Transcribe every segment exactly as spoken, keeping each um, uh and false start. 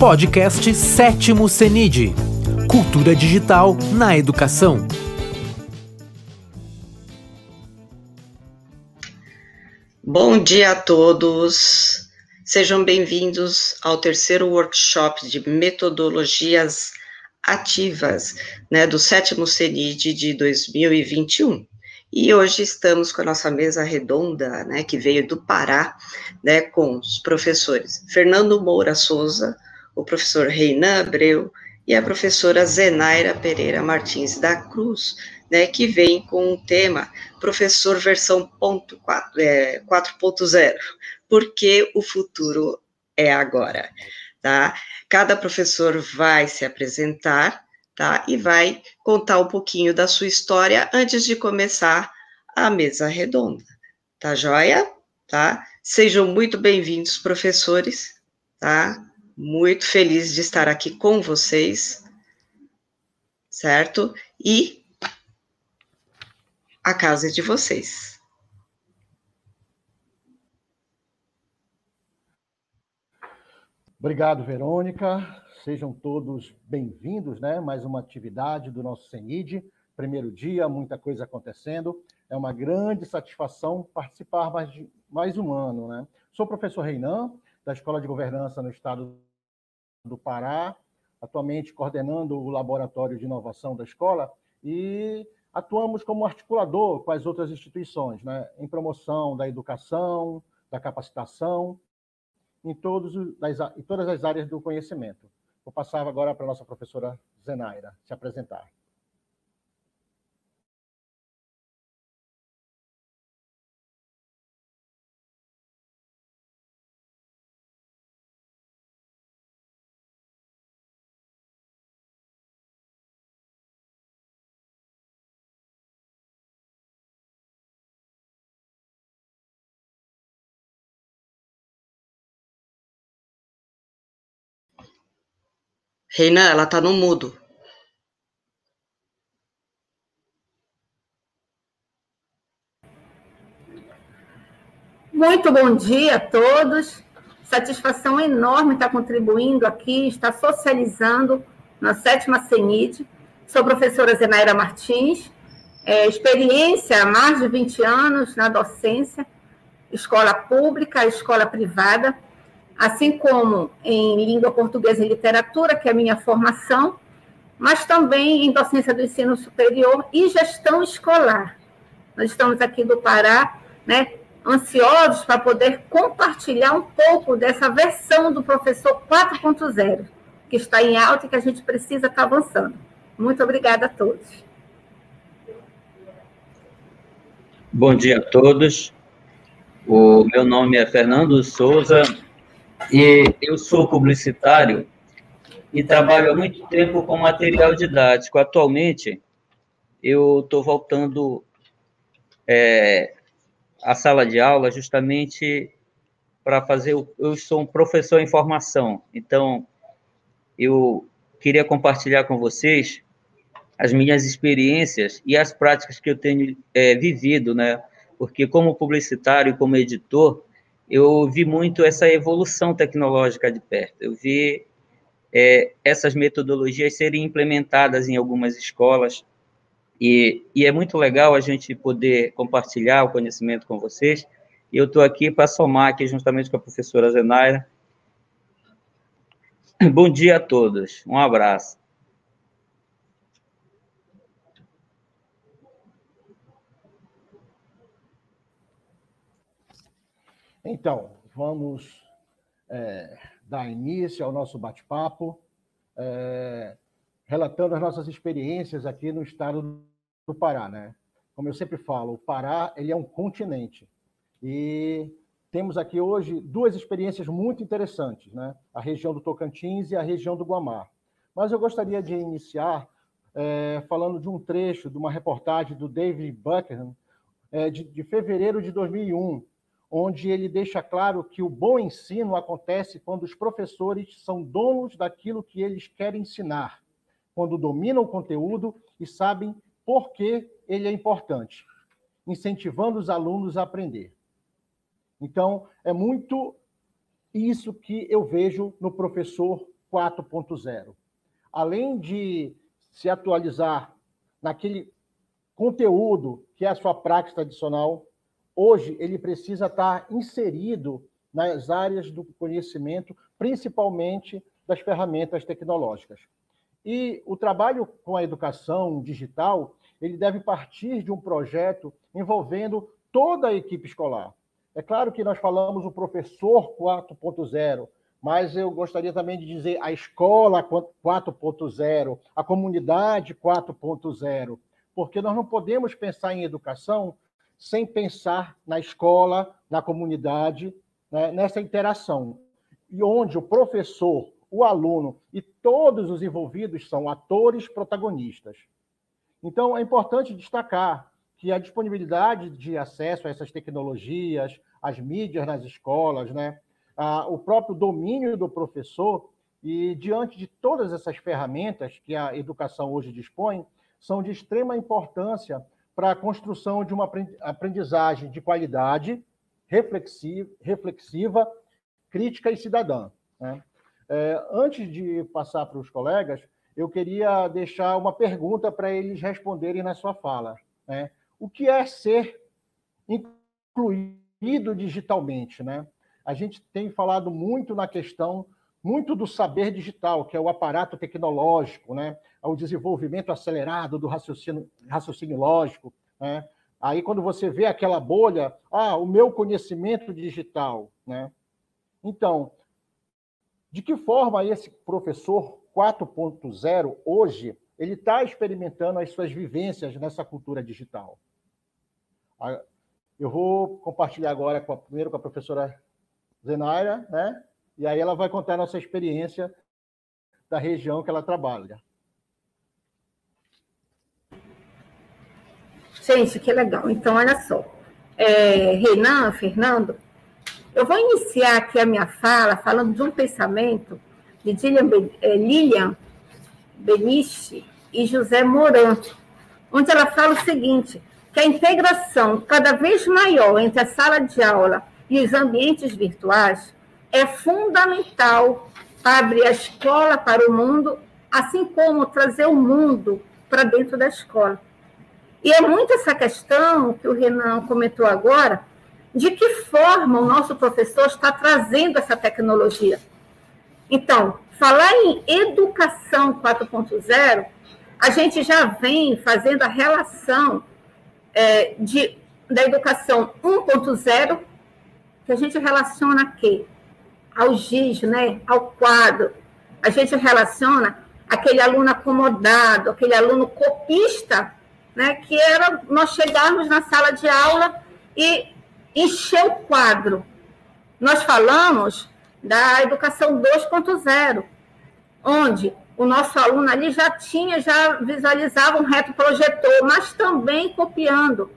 Podcast Sétimo CENID. Cultura digital na educação. Bom dia a todos. Sejam bem-vindos ao terceiro workshop de metodologias ativas, né, do Sétimo CENID de dois mil e vinte e um. E hoje estamos com a nossa mesa redonda, né, que veio do Pará, né, com os professores Fernando Moura Souza, o professor Reina Abreu e a professora Zenaira Pereira Martins da Cruz, né, que vem com o tema Professor versão quatro ponto zero, porque o futuro é agora, tá? Cada professor vai se apresentar, tá? E vai contar um pouquinho da sua história antes de começar a mesa redonda, tá joia? Tá? Sejam muito bem-vindos, professores, tá? Muito feliz de estar aqui com vocês, certo? E a casa é de vocês. Obrigado, Verônica. Sejam todos bem-vindos, né? Mais uma atividade do nosso CENID. Primeiro dia, muita coisa acontecendo. É uma grande satisfação participar mais, de, mais um ano, né? Sou o professor Reinan, da Escola de Governança no Estado do Pará, atualmente coordenando o Laboratório de Inovação da Escola e atuamos como articulador com as outras instituições, né? Em promoção da educação, da capacitação, em, todos, em todas as áreas do conhecimento. Vou passar agora para a nossa professora Zenaira se apresentar. Reina, ela está no mudo. Muito bom dia a todos. Satisfação enorme estar contribuindo aqui, estar socializando na sétima CENID. Sou professora Zenaira Martins, é, experiência há mais de vinte anos na docência, escola pública, escola privada, assim como em língua portuguesa e literatura, que é a minha formação, mas também em docência do ensino superior e gestão escolar. Nós estamos aqui do Pará, né, ansiosos para poder compartilhar um pouco dessa versão do professor quatro ponto zero, que está em alta e que a gente precisa estar avançando. Muito obrigada a todos. Bom dia a todos. O meu nome é Fernando Souza, e eu sou publicitário e trabalho há muito tempo com material didático. Atualmente, eu estou voltando é, à sala de aula justamente para fazer... Eu sou um professor em formação, então eu queria compartilhar com vocês as minhas experiências e as práticas que eu tenho é, vivido, né? Porque como publicitário, como editor, eu vi muito essa evolução tecnológica de perto. Eu vi é, essas metodologias serem implementadas em algumas escolas e, e é muito legal a gente poder compartilhar o conhecimento com vocês. E eu estou aqui para somar aqui justamente com a professora Zenaira. Bom dia a todos. Um abraço. Então, vamos é, dar início ao nosso bate-papo, é, relatando as nossas experiências aqui no estado do Pará, né? Como eu sempre falo, o Pará ele é um continente. E temos aqui hoje duas experiências muito interessantes, né? A região do Tocantins e a região do Guamá. Mas eu gostaria de iniciar é, falando de um trecho de uma reportagem do David Buckingham, é, de, de fevereiro de dois mil e um, onde ele deixa claro que o bom ensino acontece quando os professores são donos daquilo que eles querem ensinar, quando dominam o conteúdo e sabem por que ele é importante, incentivando os alunos a aprender. Então, é muito isso que eu vejo no professor quatro ponto zero. Além de se atualizar naquele conteúdo que é a sua prática tradicional, hoje ele precisa estar inserido nas áreas do conhecimento, principalmente das ferramentas tecnológicas. E o trabalho com a educação digital, ele deve partir de um projeto envolvendo toda a equipe escolar. É claro que nós falamos o professor quatro ponto zero, mas eu gostaria também de dizer a escola quatro ponto zero, a comunidade quatro ponto zero, porque nós não podemos pensar em educação sem pensar na escola, na comunidade, né, nessa interação, e onde o professor, o aluno e todos os envolvidos são atores protagonistas. Então, é importante destacar que a disponibilidade de acesso a essas tecnologias, as mídias nas escolas, né, a, o próprio domínio do professor, e diante de todas essas ferramentas que a educação hoje dispõe, são de extrema importância para a construção de uma aprendizagem de qualidade, reflexiva, reflexiva crítica e cidadã, né? É, antes de passar para os colegas, eu queria deixar uma pergunta para eles responderem na sua fala, né? O que é ser incluído digitalmente, né? A gente tem falado muito na questão, muito do saber digital, que é o aparato tecnológico, né? O desenvolvimento acelerado do raciocínio, raciocínio lógico, né? Aí, quando você vê aquela bolha, ah, o meu conhecimento digital, né? Então, de que forma esse professor quatro ponto zero, hoje, ele está experimentando as suas vivências nessa cultura digital? Eu vou compartilhar agora com a, primeiro com a professora Zenaira, né? E aí ela vai contar a nossa experiência da região que ela trabalha. Gente, que legal. Então, olha só. É, Renan, Fernando... Eu vou iniciar aqui a minha fala falando de um pensamento de Jillian Benisti e José Moran, onde ela fala o seguinte, que a integração cada vez maior entre a sala de aula e os ambientes virtuais é fundamental para abrir a escola para o mundo, assim como trazer o mundo para dentro da escola. E é muito essa questão que o Renan comentou agora, de que forma o nosso professor está trazendo essa tecnologia. Então, falar em educação quatro ponto zero, a gente já vem fazendo a relação é, de, da educação um ponto zero, que a gente relaciona a quê? Ao giz, né? Ao quadro. A gente relaciona aquele aluno acomodado, aquele aluno copista, né? Que era nós chegarmos na sala de aula e encher o quadro. Nós falamos da educação dois ponto zero, onde o nosso aluno ali já tinha, já visualizava um retroprojetor, mas também copiando,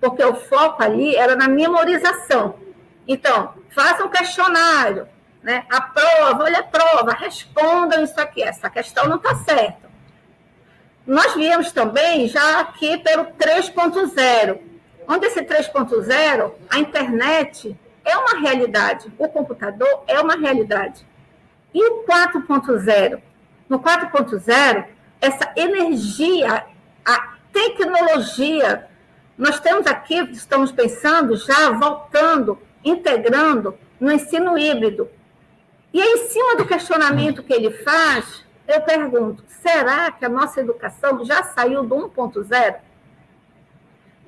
porque o foco ali era na memorização. Então, faça um questionário, né? A prova, olha a prova, respondam isso aqui, essa questão não está certa. Nós viemos também já aqui pelo três ponto zero, onde esse três ponto zero, a internet é uma realidade, o computador é uma realidade. E o quatro ponto zero? No quatro ponto zero, essa energia, a tecnologia, nós temos aqui, estamos pensando, já voltando, integrando no ensino híbrido. E aí, em cima do questionamento que ele faz, eu pergunto, será que a nossa educação já saiu do um ponto zero?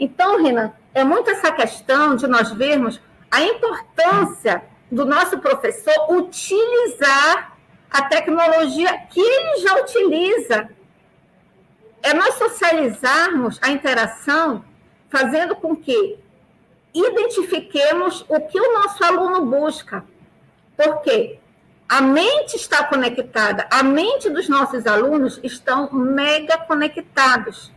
Então, Renan, é muito essa questão de nós vermos a importância do nosso professor utilizar a tecnologia que ele já utiliza. É nós socializarmos a interação, fazendo com que identifiquemos o que o nosso aluno busca. Porque a mente está conectada, a mente dos nossos alunos estão mega conectados.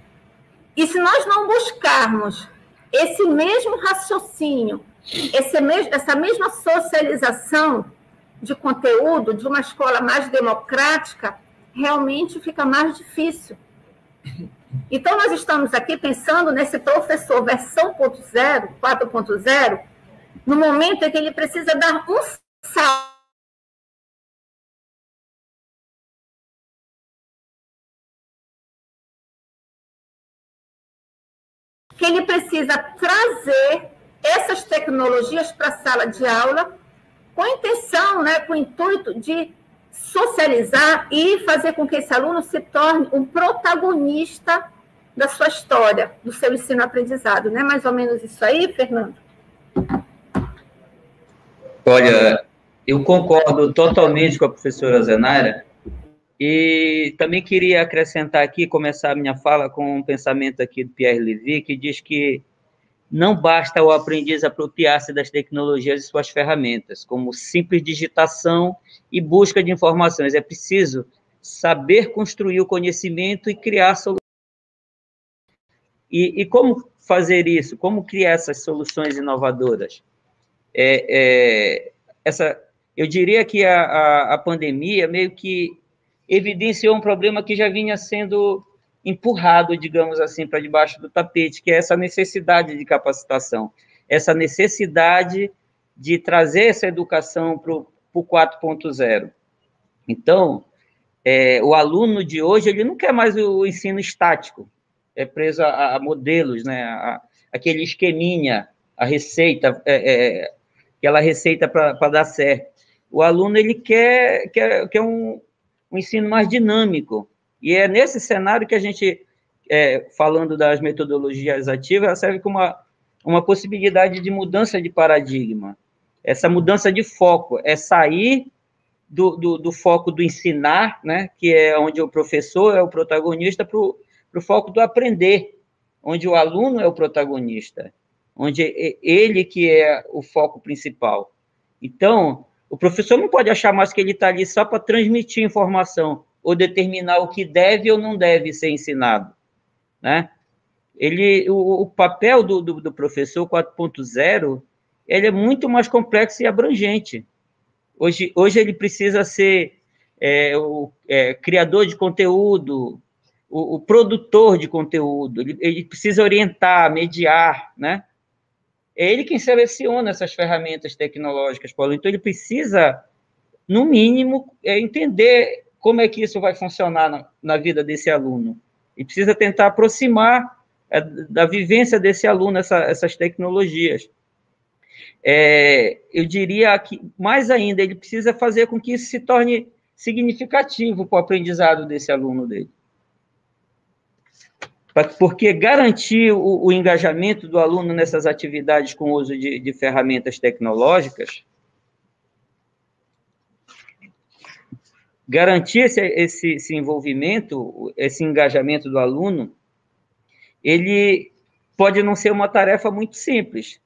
E se nós não buscarmos esse mesmo raciocínio, esse mesmo, essa mesma socialização de conteúdo de uma escola mais democrática, realmente fica mais difícil. Então, nós estamos aqui pensando nesse professor versão quatro ponto zero, no momento em que ele precisa dar um salto que ele precisa trazer essas tecnologias para a sala de aula com a intenção, né, com o intuito de socializar e fazer com que esse aluno se torne um protagonista da sua história, do seu ensino-aprendizado. Não é mais ou menos isso aí, Fernando? Olha, eu concordo totalmente com a professora Zenaira e também queria acrescentar aqui, começar a minha fala com um pensamento aqui do Pierre Lévy, que diz que não basta o aprendiz apropriar-se das tecnologias e suas ferramentas, como simples digitação e busca de informações. É preciso saber construir o conhecimento e criar soluções. E, e como fazer isso? Como criar essas soluções inovadoras? É, é, essa, eu diria que a, a, a pandemia meio que evidenciou um problema que já vinha sendo empurrado, digamos assim, para debaixo do tapete, que é essa necessidade de capacitação, essa necessidade de trazer essa educação para o quatro ponto zero. Então, é, o aluno de hoje, ele não quer mais o ensino estático, é preso a, a modelos, né? a, aquele esqueminha, a receita, é, é, aquela receita para dar certo. O aluno, ele quer, quer, quer um, um ensino mais dinâmico. E é nesse cenário que a gente, é, falando das metodologias ativas, ela serve como uma, uma possibilidade de mudança de paradigma. Essa mudança de foco é sair do, do, do foco do ensinar, né, que é onde o professor é o protagonista, para o pro foco do aprender, onde o aluno é o protagonista, onde é ele que é o foco principal. Então, o professor não pode achar mais que ele está ali só para transmitir informação, ou determinar o que deve ou não deve ser ensinado, né? Ele, o, o papel do, do, do professor quatro ponto zero, ele é muito mais complexo e abrangente. Hoje, hoje ele precisa ser é, o é, criador de conteúdo, o, o produtor de conteúdo, ele, ele precisa orientar, mediar, né? É ele quem seleciona essas ferramentas tecnológicas, Paulo. Então, ele precisa, no mínimo, é, entender como é que isso vai funcionar na, na vida desse aluno. E precisa tentar aproximar é, da vivência desse aluno essa, essas tecnologias. É, eu diria que, mais ainda, ele precisa fazer com que isso se torne significativo para o aprendizado desse aluno dele. Porque garantir o, o engajamento do aluno nessas atividades com o uso de, de ferramentas tecnológicas, garantir esse, esse, esse envolvimento, esse engajamento do aluno, ele pode não ser uma tarefa muito simples,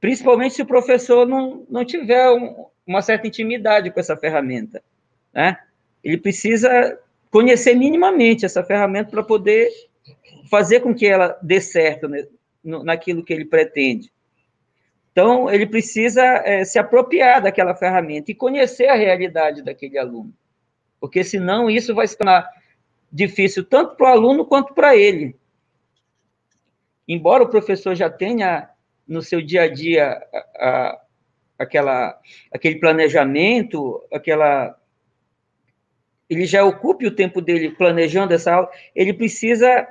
principalmente se o professor não, não tiver um, uma certa intimidade com essa ferramenta, né? Ele precisa conhecer minimamente essa ferramenta para poder fazer com que ela dê certo, né, naquilo que ele pretende. Então, ele precisa é, se apropriar daquela ferramenta e conhecer a realidade daquele aluno, porque, senão, isso vai se tornar difícil tanto para o aluno quanto para ele. Embora o professor já tenha, no seu dia a dia, a, a, aquela, aquele planejamento, aquela, ele já ocupe o tempo dele planejando essa aula, ele precisa...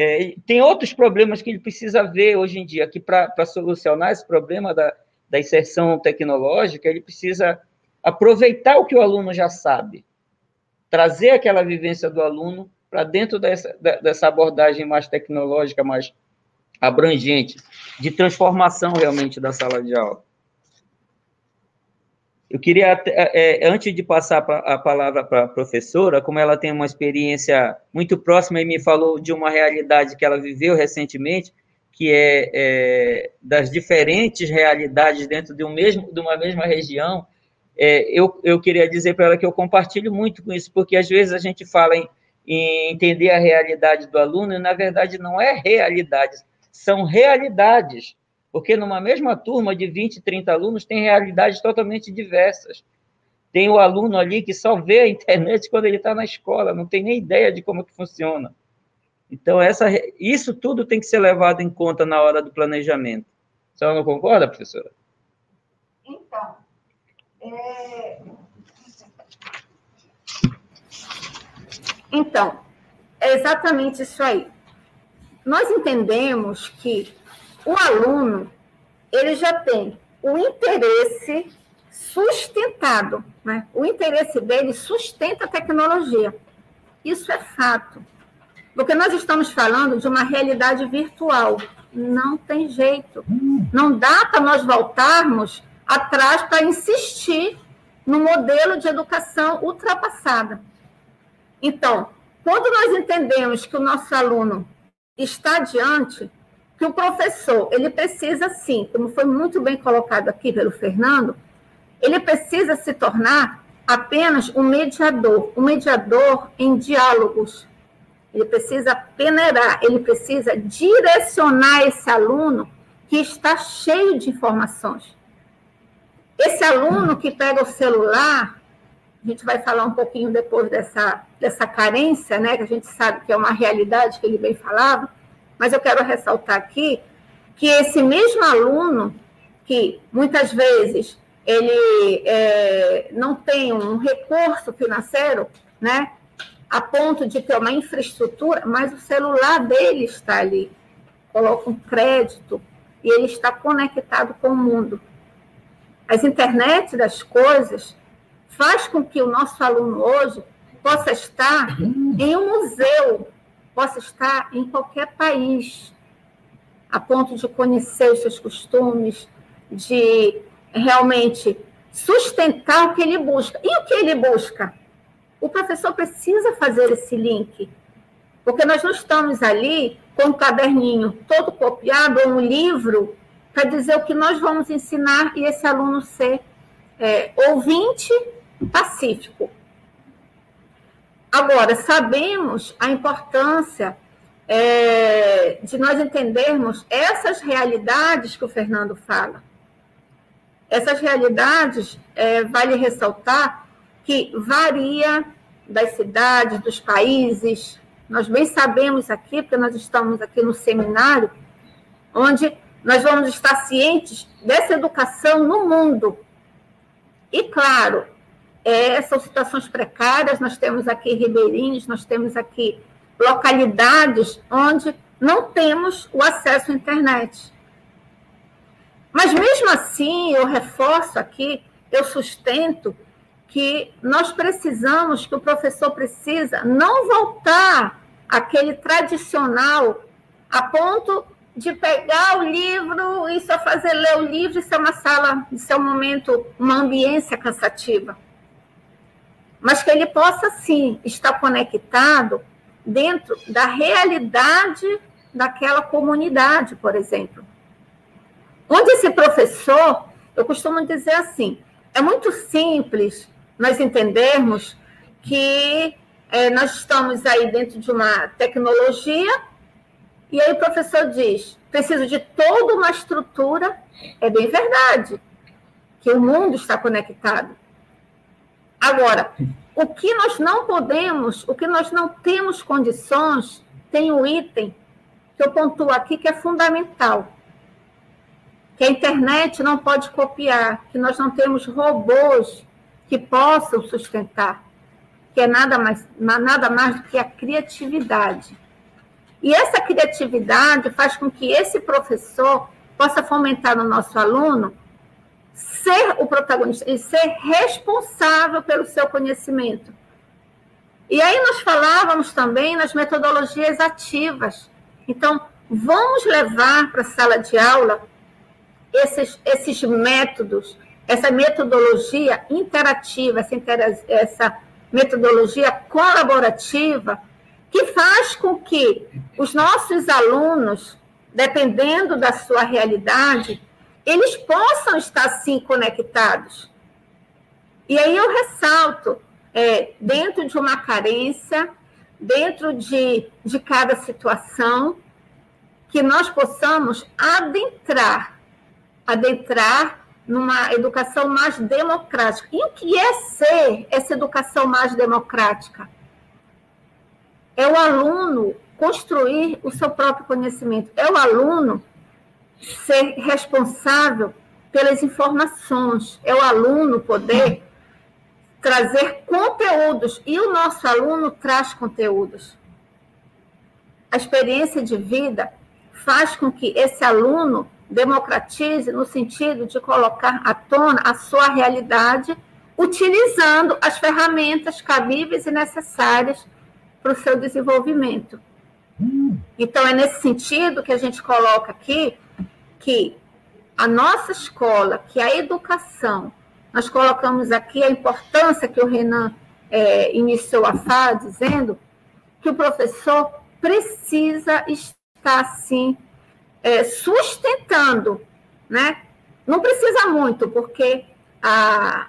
É, tem outros problemas que ele precisa ver hoje em dia, que para solucionar esse problema da, da inserção tecnológica, ele precisa aproveitar o que o aluno já sabe, trazer aquela vivência do aluno para dentro dessa, dessa abordagem mais tecnológica, mais abrangente, de transformação realmente da sala de aula. Eu queria, antes de passar a palavra para a professora, como ela tem uma experiência muito próxima e me falou de uma realidade que ela viveu recentemente, que é, é das diferentes realidades dentro de, um mesmo, de uma mesma região, é, eu, eu queria dizer para ela que eu compartilho muito com isso, porque às vezes a gente fala em, em entender a realidade do aluno e, na verdade, não é realidade, são realidades. Porque numa mesma turma de vinte, trinta alunos tem realidades totalmente diversas. Tem o aluno ali que só vê a internet quando ele está na escola, não tem nem ideia de como que funciona. Então, essa, isso tudo tem que ser levado em conta na hora do planejamento. Você não concorda, professora? Então, é... então, é exatamente isso aí. nós entendemos que o aluno ele já tem o interesse sustentado, né? O interesse dele sustenta a tecnologia. Isso é fato. Porque nós estamos falando de uma realidade virtual. Não tem jeito. Não dá para nós voltarmos atrás para insistir no modelo de educação ultrapassada. Então, quando nós entendemos que o nosso aluno está diante, que o professor, ele precisa sim, como foi muito bem colocado aqui pelo Fernando, ele precisa se tornar apenas um mediador, um mediador em diálogos. Ele precisa peneirar, ele precisa direcionar esse aluno que está cheio de informações. Esse aluno que pega o celular, a gente vai falar um pouquinho depois dessa, dessa carência, né, que a gente sabe que é uma realidade que ele bem falava, mas eu quero ressaltar aqui que esse mesmo aluno que muitas vezes ele é, não tem um recurso financeiro, né, a ponto de ter uma infraestrutura, mas o celular dele está ali, coloca um crédito e ele está conectado com o mundo. As internet das coisas faz com que o nosso aluno hoje possa estar em um museu, possa estar em qualquer país, a ponto de conhecer os seus costumes, de realmente sustentar o que ele busca. E o que ele busca? O professor precisa fazer esse link, porque nós não estamos ali com um caderninho todo copiado ou um livro para dizer o que nós vamos ensinar e esse aluno ser é, ouvinte pacífico. Agora, sabemos a importância é, de nós entendermos essas realidades que o Fernando fala. Essas realidades, é, vale ressaltar, que varia das cidades, dos países. Nós bem sabemos aqui, porque nós estamos aqui no seminário, onde nós vamos estar cientes dessa educação no mundo. E, claro, é, são situações precárias, nós temos aqui ribeirinhos, nós temos aqui localidades onde não temos o acesso à internet. Mas, mesmo assim, eu reforço aqui, eu sustento que nós precisamos, que o professor precisa não voltar àquele tradicional a ponto de pegar o livro e só fazer ler o livro, isso é uma sala, isso é um momento, uma ambiência cansativa. Mas que ele possa, sim, estar conectado dentro da realidade daquela comunidade, por exemplo. Onde esse professor, eu costumo dizer assim, é muito simples nós entendermos que é, nós estamos aí dentro de uma tecnologia e aí o professor diz, preciso de toda uma estrutura. É bem verdade que o mundo está conectado. Agora, o que nós não podemos, o que nós não temos condições, tem um item que eu pontuo aqui que é fundamental, que a internet não pode copiar, que nós não temos robôs que possam sustentar, que é nada mais, nada mais do que a criatividade. E essa criatividade faz com que esse professor possa fomentar no nosso aluno ser o protagonista e ser responsável pelo seu conhecimento. E aí nós falávamos também nas metodologias ativas. Então, vamos levar para a sala de aula Esses, esses métodos, essa metodologia interativa, essa, intera- essa metodologia colaborativa, que faz com que os nossos alunos, dependendo da sua realidade, eles possam estar, sim, conectados. E aí eu ressalto, é, dentro de uma carência, dentro de, de cada situação, que nós possamos adentrar, adentrar numa educação mais democrática. E o que é ser essa educação mais democrática? É o aluno construir o seu próprio conhecimento, é o aluno ser responsável pelas informações, é o aluno poder trazer conteúdos, e o nosso aluno traz conteúdos. a experiência de vida faz com que esse aluno democratize no sentido de colocar à tona a sua realidade, utilizando as ferramentas cabíveis e necessárias para o seu desenvolvimento. Então, é nesse sentido que a gente coloca aqui que a nossa escola, que a educação, nós colocamos aqui a importância que o Renan é, iniciou a fala, dizendo que o professor precisa estar, sim, é, sustentando, né? Não precisa muito, porque a,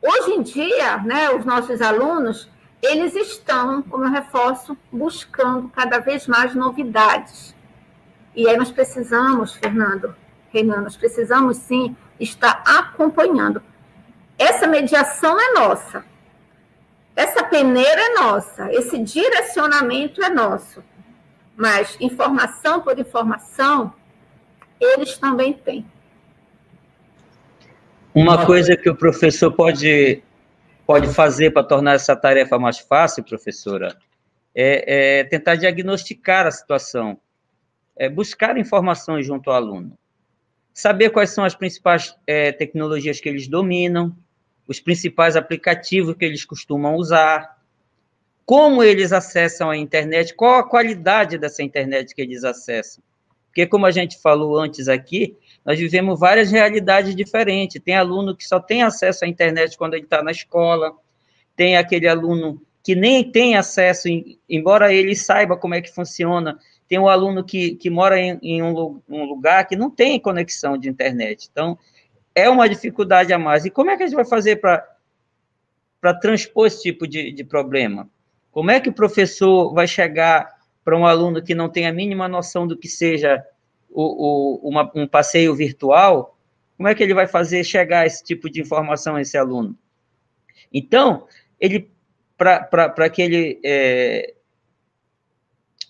hoje em dia, né, os nossos alunos, eles estão, como eu reforço, buscando cada vez mais novidades. E aí nós precisamos, Fernando, Renan, nós precisamos, sim, estar acompanhando. Essa mediação é nossa, essa peneira é nossa, esse direcionamento é nosso, mas informação por informação, eles também têm. Uma coisa que o professor pode, pode fazer para tornar essa tarefa mais fácil, professora, é, é tentar diagnosticar a situação, é buscar informações junto ao aluno, saber quais são as principais é, tecnologias que eles dominam, os principais aplicativos que eles costumam usar, como eles acessam a internet, qual a qualidade dessa internet que eles acessam. Porque, como a gente falou antes aqui, nós vivemos várias realidades diferentes. Tem aluno que só tem acesso à internet quando ele está na escola, tem aquele aluno que nem tem acesso, embora ele saiba como é que funciona, tem um aluno que, que mora em, em um, um lugar que não tem conexão de internet. Então, é uma dificuldade a mais. E como é que a gente vai fazer para transpor esse tipo de, de problema? Como é que o professor vai chegar para um aluno que não tem a mínima noção do que seja o, o, uma, um passeio virtual? Como é que ele vai fazer chegar esse tipo de informação a esse aluno? Então, ele para que ele... É,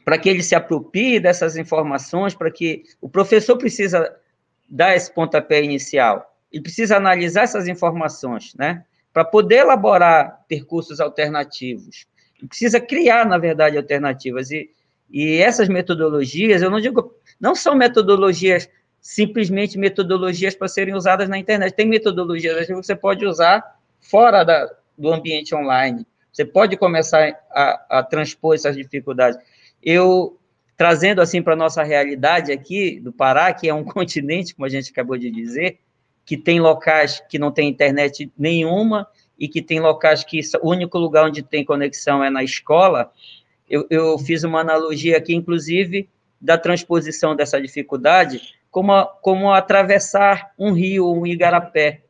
para que ele se aproprie dessas informações, para que o professor precisa dar esse pontapé inicial, ele precisa analisar essas informações, né? Para poder elaborar percursos alternativos. Ele precisa criar, na verdade, alternativas. E, e essas metodologias, eu não digo, não são metodologias, simplesmente metodologias para serem usadas na internet. Tem metodologias que você pode usar fora da, do ambiente online. Você pode começar a, a transpor essas dificuldades. Eu, trazendo assim para a nossa realidade aqui do Pará, que é um continente, como a gente acabou de dizer, que tem locais que não tem internet nenhuma e que tem locais que o único lugar onde tem conexão é na escola, eu, eu fiz uma analogia aqui, inclusive, da transposição dessa dificuldade como, a, como a atravessar um rio, um igarapé,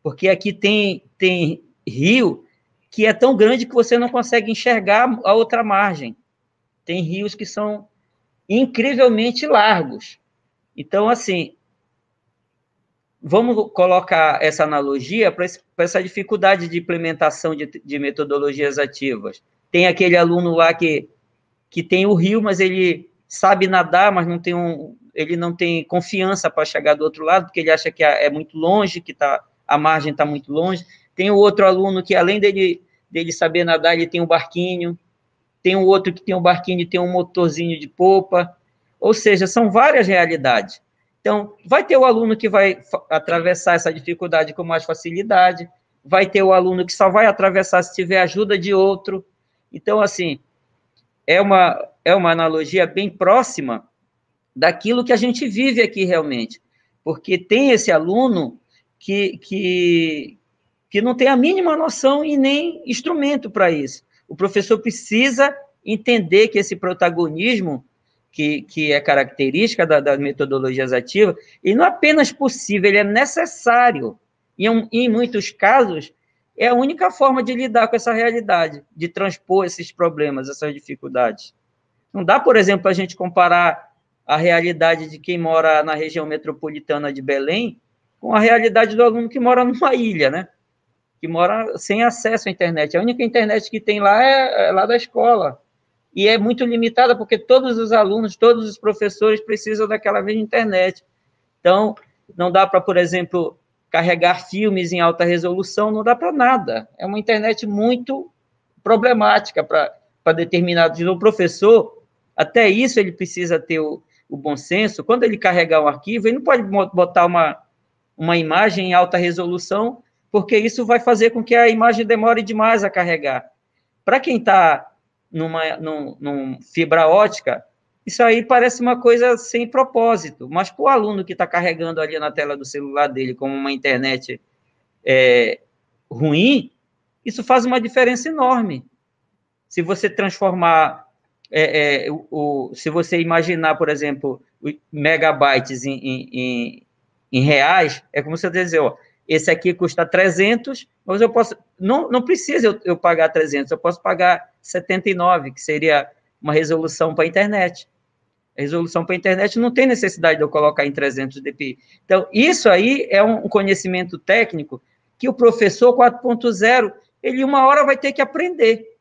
porque aqui tem, tem rio que é tão grande que você não consegue enxergar a outra margem. Tem rios que são incrivelmente largos. Então, assim, vamos colocar essa analogia para essa dificuldade de implementação de, de metodologias ativas. Tem aquele aluno lá que, que tem o rio, mas ele sabe nadar, mas não tem um, ele não tem confiança para chegar do outro lado, porque ele acha que é muito longe, que tá, a margem está muito longe. Tem o outro aluno que, além dele, dele saber nadar, ele tem um barquinho. Tem um outro que tem um barquinho e tem um motorzinho de popa, ou seja, são várias realidades. Então, vai ter o aluno que vai atravessar essa dificuldade com mais facilidade, vai ter o aluno que só vai atravessar se tiver ajuda de outro. Então, assim, é uma, é uma analogia bem próxima daquilo que a gente vive aqui realmente, porque tem esse aluno que, que, que não tem a mínima noção e nem instrumento para isso. O professor precisa entender que esse protagonismo, que, que é característica da, das metodologias ativas, ele não é apenas possível, ele é necessário. E, um, em muitos casos, é a única forma de lidar com essa realidade, de transpor esses problemas, essas dificuldades. Não dá, por exemplo, a gente comparar a realidade de quem mora na região metropolitana de Belém com a realidade do aluno que mora numa ilha, né? Que mora sem acesso à internet. A única internet que tem lá é, é lá da escola. E é muito limitada, porque todos os alunos, todos os professores precisam daquela mesma internet. Então, não dá para, por exemplo, carregar filmes em alta resolução, não dá para nada. É uma internet muito problemática para determinados... O professor Até isso ele precisa ter o, o bom senso. Quando ele carregar um arquivo, ele não pode botar uma, uma imagem em alta resolução, porque isso vai fazer com que a imagem demore demais a carregar. Para quem está numa, num, num fibra ótica, isso aí parece uma coisa sem propósito, mas para o aluno que está carregando ali na tela do celular dele como uma internet é, ruim, isso faz uma diferença enorme. Se você transformar, é, é, o, o, se você imaginar, por exemplo, megabytes em, em, em reais, é como se eu dizer, ó, esse aqui custa trezentos, mas eu posso, não, não precisa eu, eu pagar trezentos, eu posso pagar setenta e nove, que seria uma resolução para a internet. A resolução para a internet não tem necessidade de eu colocar em trezentos D P I. Então, isso aí é um conhecimento técnico que o professor quatro ponto zero, ele uma hora vai ter que aprender.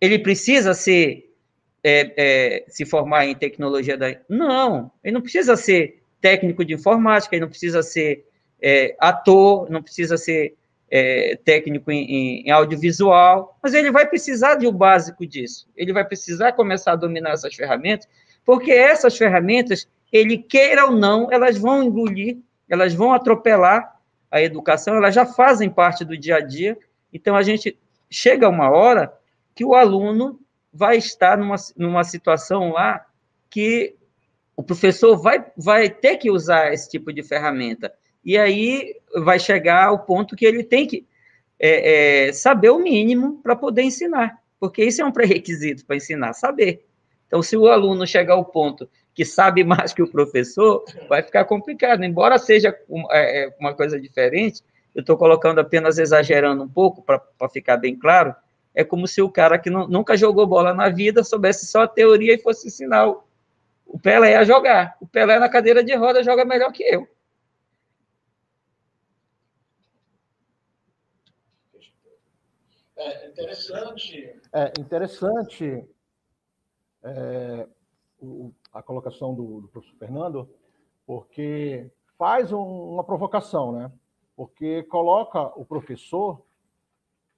Ele precisa ser, é, é, se formar em tecnologia da... Não, ele não precisa ser técnico de informática, ele não precisa ser é, ator, não precisa ser é, técnico em, em audiovisual, mas ele vai precisar de um básico disso. Ele vai precisar começar a dominar essas ferramentas, porque essas ferramentas, ele queira ou não, elas vão engolir, elas vão atropelar a educação, elas já fazem parte do dia a dia. Então, a gente chega a uma hora que o aluno vai estar numa, numa situação lá que o professor vai, vai ter que usar esse tipo de ferramenta. E aí vai chegar ao ponto que ele tem que é, é, saber o mínimo para poder ensinar, porque isso é um pré-requisito para ensinar, saber. Então, se o aluno chegar ao ponto que sabe mais que o professor, vai ficar complicado. Embora seja uma coisa diferente, eu estou colocando apenas, exagerando um pouco, para ficar bem claro, é como se o cara que não, nunca jogou bola na vida soubesse só a teoria e fosse ensinar o, o Pelé a jogar. O Pelé na cadeira de roda joga melhor que eu. É interessante. É interessante é, o, a colocação do, do professor Fernando, porque faz um, uma provocação, né? Porque coloca o professor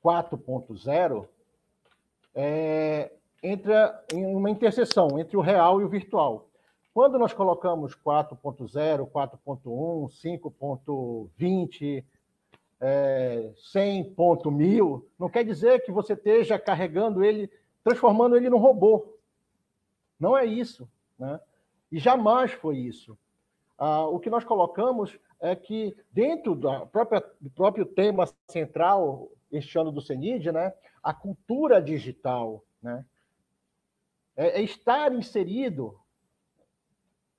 quatro ponto zero é, entre a, em uma interseção entre o real e o virtual. Quando nós colocamos quatro ponto zero, quatro ponto um, cinco ponto vinte... É, cem ponto mil, não quer dizer que você esteja carregando ele, transformando ele num robô. Não é isso, né? E jamais foi isso. Ah, o que nós colocamos é que, dentro da própria, do próprio tema central este ano do CENID, né, a cultura digital, né, é, é estar inserido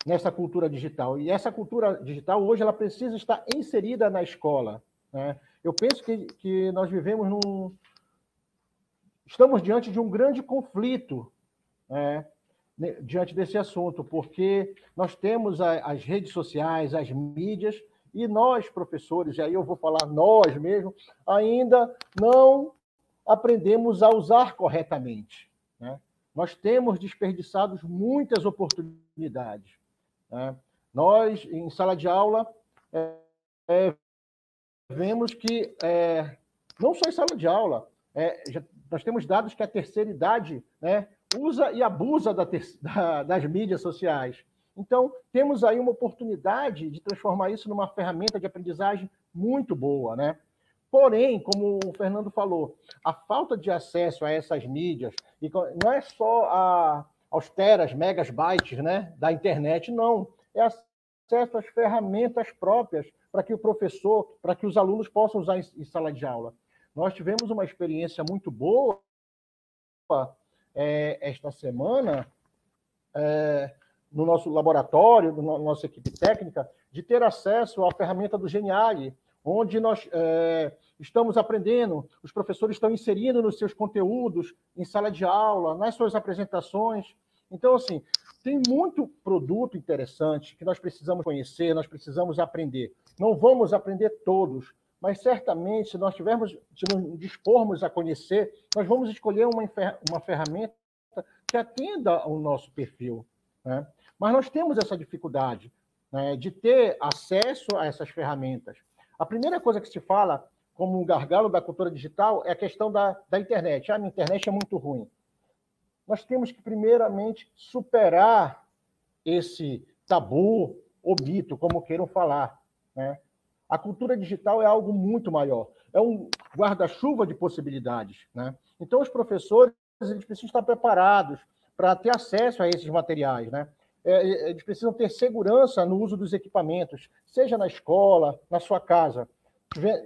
nessa cultura digital. E essa cultura digital, hoje, ela precisa estar inserida na escola. Eu penso que, que nós vivemos num... Estamos diante de um grande conflito, né, diante desse assunto, porque nós temos a, as redes sociais, as mídias, e nós, professores, e aí eu vou falar nós mesmo, ainda não aprendemos a usar corretamente, né? Nós temos desperdiçado muitas oportunidades, né? Nós, em sala de aula... É, é, vemos que, é, não só em sala de aula, é, já, nós temos dados que a terceira idade, né, usa e abusa da ter, da, das mídias sociais. Então, temos aí uma oportunidade de transformar isso numa ferramenta de aprendizagem muito boa, né? Porém, como o Fernando falou, a falta de acesso a essas mídias, e não é só a, aos teras, megas, bytes, né, da internet, não. É acesso às ferramentas próprias, para que o professor, para que os alunos possam usar em sala de aula. Nós tivemos uma experiência muito boa é, esta semana, é, no nosso laboratório, na no, nossa equipe técnica, de ter acesso à ferramenta do Genially, onde nós é, estamos aprendendo, os professores estão inserindo nos seus conteúdos, em sala de aula, nas suas apresentações. Então, assim, tem muito produto interessante que nós precisamos conhecer, nós precisamos aprender. Não vamos aprender todos, mas certamente, se nós tivermos, se nos dispormos a conhecer, nós vamos escolher uma, uma ferramenta que atenda ao nosso perfil, né? Mas nós temos essa dificuldade, né, de ter acesso a essas ferramentas. A primeira coisa que se fala como um gargalo da cultura digital é a questão da, da internet. Ah, minha internet é muito ruim. nós temos que, primeiramente, superar esse tabu ou mito, como queiram falar, né? A cultura digital é algo muito maior, é um guarda-chuva de possibilidades, né? Então, os professores eles precisam estar preparados para ter acesso a esses materiais, né? Eles precisam ter segurança no uso dos equipamentos, seja na escola, na sua casa.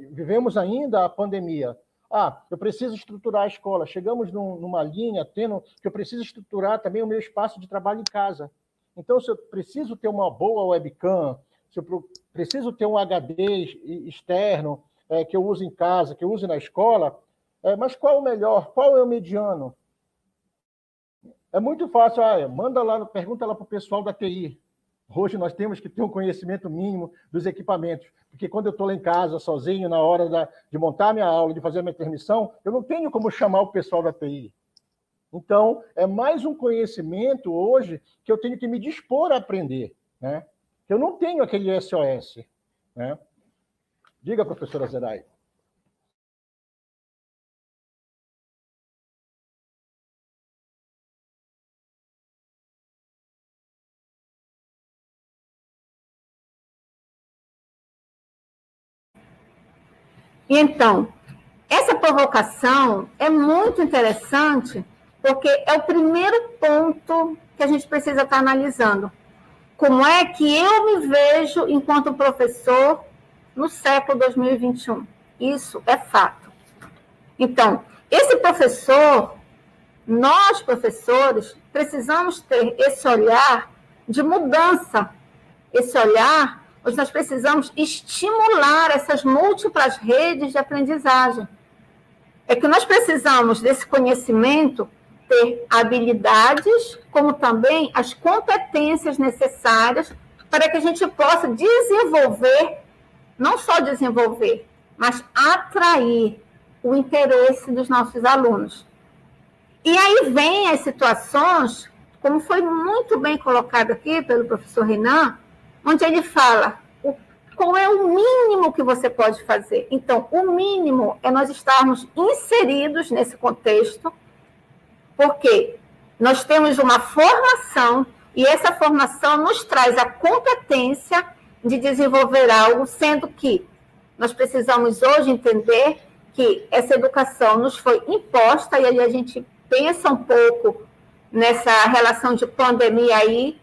Vivemos ainda a pandemia. Ah, eu preciso estruturar a escola. Chegamos num, numa linha tendo que eu preciso estruturar também o meu espaço de trabalho em casa. Então, se eu preciso ter uma boa webcam, se eu preciso ter um H D externo é, que eu uso em casa, que eu uso na escola, é, mas qual o melhor? Qual é o mediano? É muito fácil, ah, manda lá, pergunta lá para o pessoal da T I. Hoje nós temos que ter um conhecimento mínimo dos equipamentos, porque quando eu estou lá em casa, sozinho, na hora da, de montar minha aula, de fazer a minha intermissão, eu não tenho como chamar o pessoal da T I. Então, é mais um conhecimento hoje que eu tenho que me dispor a aprender, né? Eu não tenho aquele S O S, né? Diga, professora Zenaira. Então, essa provocação é muito interessante porque é o primeiro ponto que a gente precisa estar analisando. Como é que eu me vejo enquanto professor no século dois mil e vinte e um? Isso é fato. Então, esse professor, nós professores, precisamos ter esse olhar de mudança, esse olhar... Hoje nós precisamos estimular essas múltiplas redes de aprendizagem. É que nós precisamos desse conhecimento ter habilidades, como também as competências necessárias para que a gente possa desenvolver, não só desenvolver, mas atrair o interesse dos nossos alunos. E aí vem as situações, como foi muito bem colocado aqui pelo professor Renan, onde ele fala qual é o mínimo que você pode fazer. Então, o mínimo é nós estarmos inseridos nesse contexto, porque nós temos uma formação e essa formação nos traz a competência de desenvolver algo, sendo que nós precisamos hoje entender que essa educação nos foi imposta, e aí a gente pensa um pouco nessa relação de pandemia aí,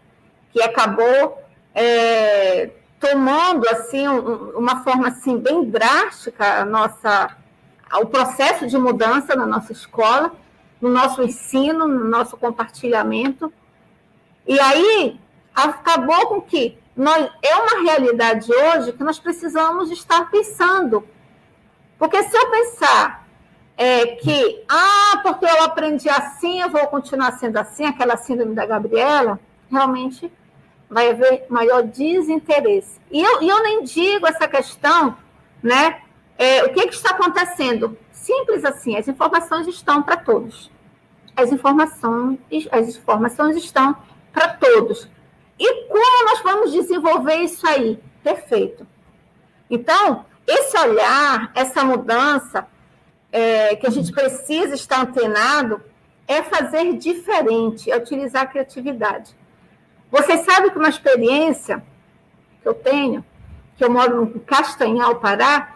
que acabou... É, tomando assim um, uma forma assim bem drástica a nossa, o processo de mudança na nossa escola, no nosso ensino, no nosso compartilhamento. E aí acabou com que nós, é uma realidade hoje que nós precisamos estar pensando, porque se eu pensar é, que ah, porque eu aprendi assim, eu vou continuar sendo assim, aquela síndrome da Gabriela, realmente vai haver maior desinteresse. E eu, eu nem digo essa questão, né? É, o que, que está acontecendo? Simples assim, as informações estão para todos. As informações, as informações estão para todos. E como nós vamos desenvolver isso aí? Perfeito. Então, esse olhar, essa mudança é, que a gente precisa estar antenado, é fazer diferente, é utilizar a criatividade. Vocês sabem que uma experiência que eu tenho, que eu moro no Castanhal, Pará,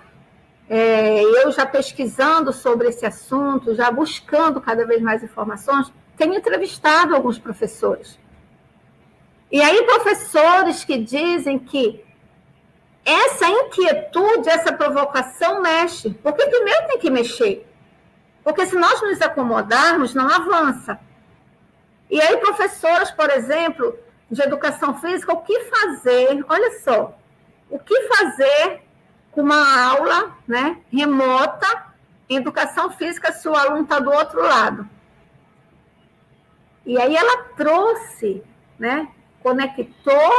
é, eu já pesquisando sobre esse assunto, já buscando cada vez mais informações, tenho entrevistado alguns professores. E aí professores que dizem que essa inquietude, essa provocação mexe. Porque primeiro tem que mexer. Porque se nós nos acomodarmos, não avança. E aí professoras, por exemplo... de educação física, o que fazer, olha só, o que fazer com uma aula, né, remota em educação física se o aluno está do outro lado. E aí ela trouxe, né, conectou,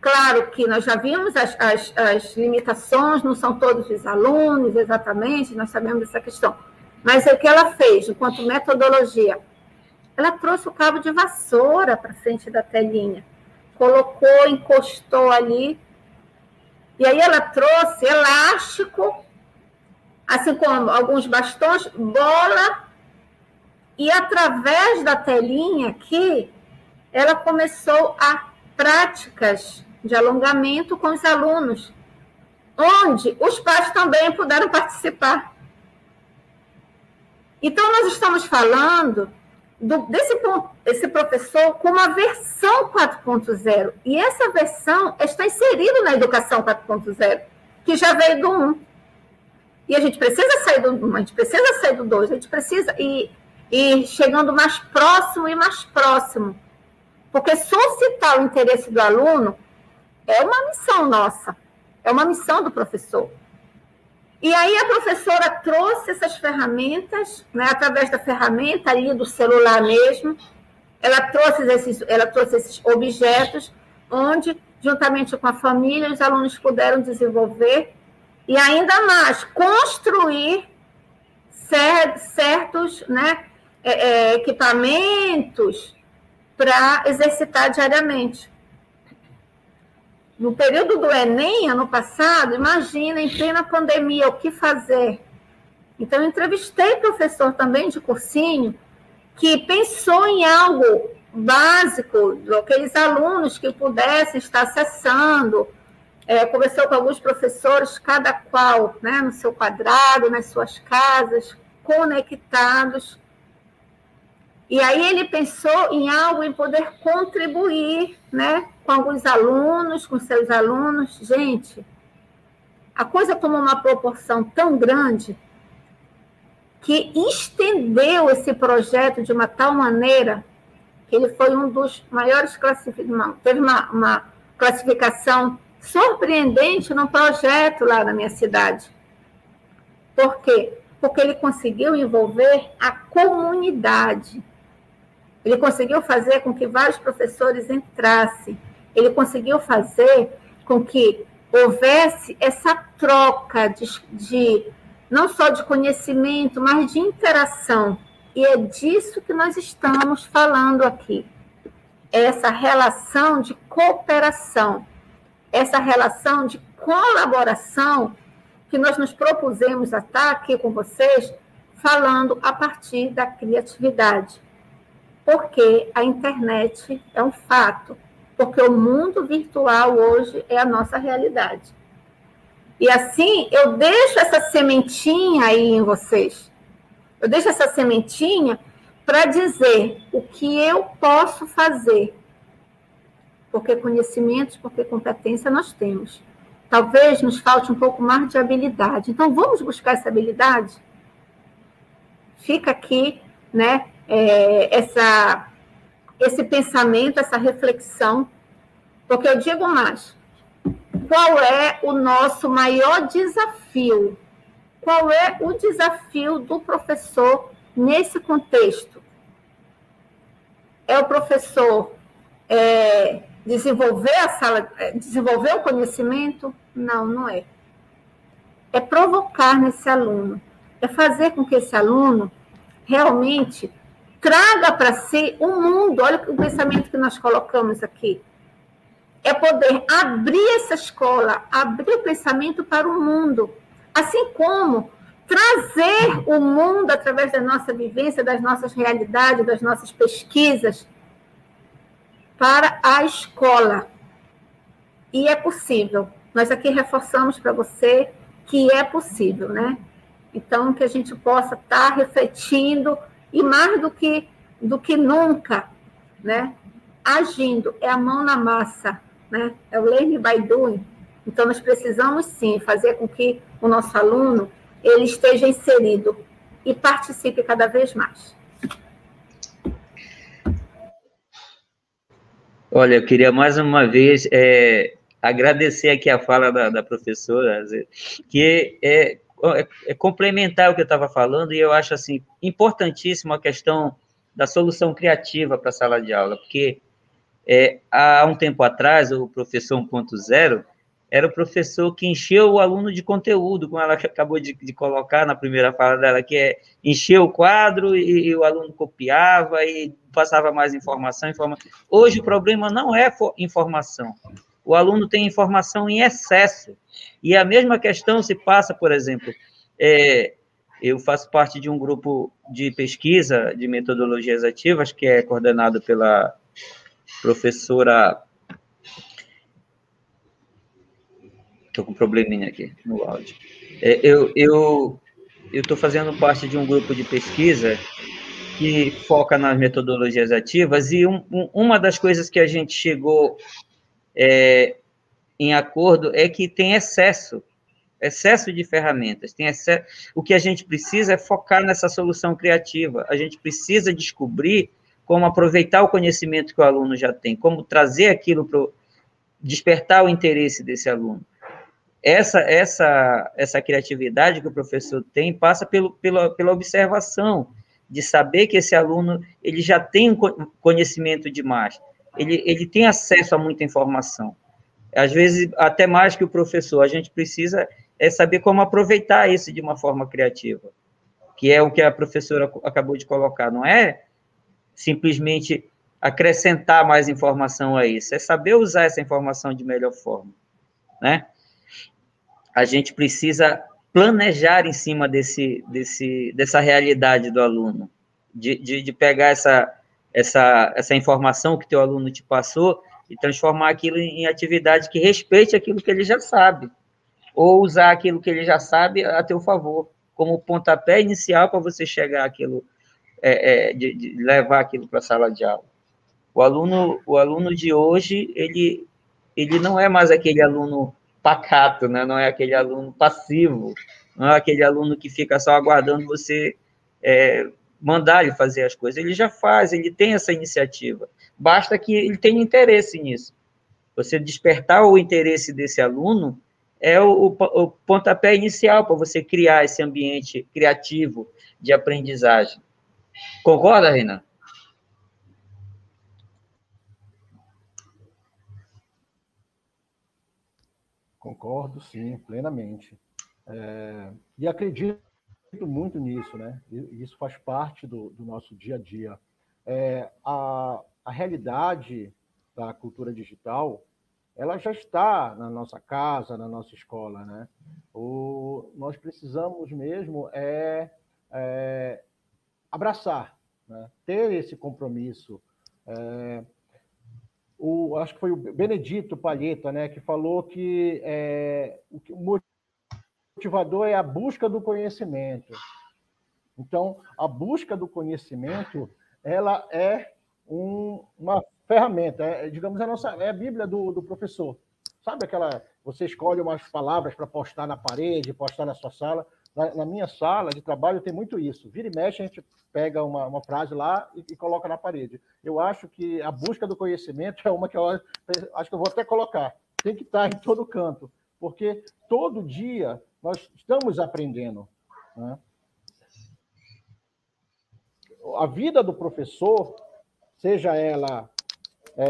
claro que nós já vimos as, as, as limitações, não são todos os alunos exatamente, nós sabemos dessa questão, mas é o que ela fez enquanto metodologia. Ela trouxe o cabo de vassoura para frente da telinha, colocou, encostou ali, e aí ela trouxe elástico, assim como alguns bastões, bola, E através da telinha aqui, ela começou a práticas de alongamento com os alunos, onde os pais também puderam participar. Então, nós estamos falando do, desse esse professor com uma versão quatro ponto zero, e essa versão está inserida na educação quatro ponto zero, que já veio do um. E a gente precisa sair do um, a gente precisa sair do dois, a gente precisa ir, ir chegando mais próximo e mais próximo. Porque suscitar o interesse do aluno é uma missão nossa, é uma missão do professor. E aí a professora trouxe essas ferramentas, né, através da ferramenta ali do celular mesmo, ela trouxe esses, ela trouxe esses objetos, onde, juntamente com a família, os alunos puderam desenvolver e ainda mais construir certos, né, equipamentos para exercitar diariamente. No período do Enem, ano passado, imagina, em plena pandemia, o que fazer? Então, eu entrevistei professor também de cursinho que pensou em algo básico, aqueles alunos que pudessem estar acessando, é, conversou com alguns professores, cada qual, né, no seu quadrado, nas suas casas, conectados. E aí ele pensou em algo, em poder contribuir, né, com alguns alunos, com seus alunos. Gente, a coisa tomou uma proporção tão grande que estendeu esse projeto de uma tal maneira que ele foi um dos maiores classificados, teve uma, uma classificação surpreendente num projeto lá na minha cidade. Por quê? Porque ele conseguiu envolver a comunidade. Ele conseguiu fazer com que vários professores entrassem. Ele conseguiu fazer com que houvesse essa troca de, de não só de conhecimento, mas de interação. E é disso que nós estamos falando aqui. Essa relação de cooperação, essa relação de colaboração que nós nos propusemos a estar aqui com vocês, falando a partir da criatividade. Porque a internet é um fato, porque o mundo virtual hoje é a nossa realidade. E assim, eu deixo essa sementinha aí em vocês, eu deixo essa sementinha para dizer o que eu posso fazer, porque conhecimentos, porque competência nós temos. Talvez nos falte um pouco mais de habilidade. Então, vamos buscar essa habilidade? Fica aqui, né? É, essa, esse pensamento, essa reflexão, porque eu digo mais, qual é o nosso maior desafio? Qual é o desafio do professor nesse contexto? É o professor é, desenvolver a sala, desenvolver o conhecimento? Não, não é. É provocar nesse aluno, é fazer com que esse aluno realmente traga para si o mundo. Olha o pensamento que nós colocamos aqui. É poder abrir essa escola, abrir o pensamento para o mundo, assim como trazer o mundo através da nossa vivência, das nossas realidades, das nossas pesquisas, para a escola. E é possível. Nós aqui reforçamos para você que é possível, né? Então, que a gente possa estar refletindo e mais do que, do que nunca, né? Agindo, é a mão na massa, né? É o learning by doing. Então, nós precisamos, sim, fazer com que o nosso aluno ele esteja inserido e participe cada vez mais. Olha, eu queria mais uma vez é, agradecer aqui a fala da, da professora, que é... é complementar o que eu estava falando, e eu acho assim, importantíssimo a questão da solução criativa para a sala de aula, porque é, há um tempo atrás, o professor um ponto zero era o professor que encheu o aluno de conteúdo, como ela acabou de, de colocar na primeira fala dela, que é encher o quadro e, e o aluno copiava e passava mais informação, informação. Hoje o problema não é informação. O aluno tem informação em excesso. E a mesma questão se passa, por exemplo, é, Eu faço parte de um grupo de pesquisa de metodologias ativas, que é coordenado pela professora... Estou com um probleminha aqui no áudio. Eu eu estou fazendo parte de um grupo de pesquisa que foca nas metodologias ativas, e um, um, uma das coisas que a gente chegou é, em acordo é que tem excesso, excesso de ferramentas. Tem excesso, o que a gente precisa é focar nessa solução criativa. A gente precisa descobrir como aproveitar o conhecimento que o aluno já tem, como trazer aquilo para despertar o interesse desse aluno. Essa, essa, essa criatividade que o professor tem passa pelo, pela, pela observação, de saber que esse aluno ele já tem um conhecimento demais, ele, ele tem acesso a muita informação, às vezes até mais que o professor. A gente precisa é saber como aproveitar isso de uma forma criativa, que é o que a professora acabou de colocar, não é simplesmente acrescentar mais informação a isso, é saber usar essa informação de melhor forma, né? A gente precisa planejar em cima desse, desse, dessa realidade do aluno, de, de, de pegar essa, essa, essa informação que teu aluno te passou e transformar aquilo em atividade que respeite aquilo que ele já sabe, ou usar aquilo que ele já sabe a teu favor, como pontapé inicial para você chegar àquilo, é, é, de, de levar aquilo para a sala de aula. O aluno, o aluno de hoje, ele, ele não é mais aquele aluno... pacato, né? Não é aquele aluno passivo, não é aquele aluno que fica só aguardando você é, mandar ele fazer as coisas. Ele já faz, ele tem essa iniciativa, basta que ele tenha interesse nisso. Você despertar o interesse desse aluno é o, o, o pontapé inicial para você criar esse ambiente criativo de aprendizagem. Concorda, Reina? Concordo, sim, plenamente. É, e acredito muito nisso, né? Isso faz parte do, do nosso dia a dia. É, a, a realidade da cultura digital, ela já está na nossa casa, na nossa escola, né? O, nós precisamos mesmo é, é, abraçar, né? Ter esse compromisso. É, O, acho que foi o Benedito Palheta, né, que falou que é, o motivador é a busca do conhecimento. Então, a busca do conhecimento, ela é um, uma ferramenta, é, digamos, a nossa, é a Bíblia do, do professor. Sabe aquela... Você escolhe umas palavras para postar na parede, postar na sua sala. Na, na minha sala de trabalho tem muito isso. Vira e mexe, a gente pega uma, uma frase lá e, e coloca na parede. Eu acho que a busca do conhecimento é uma que eu acho que eu vou até colocar. Tem que estar em todo canto, porque todo dia nós estamos aprendendo, né? A vida do professor, seja ela é,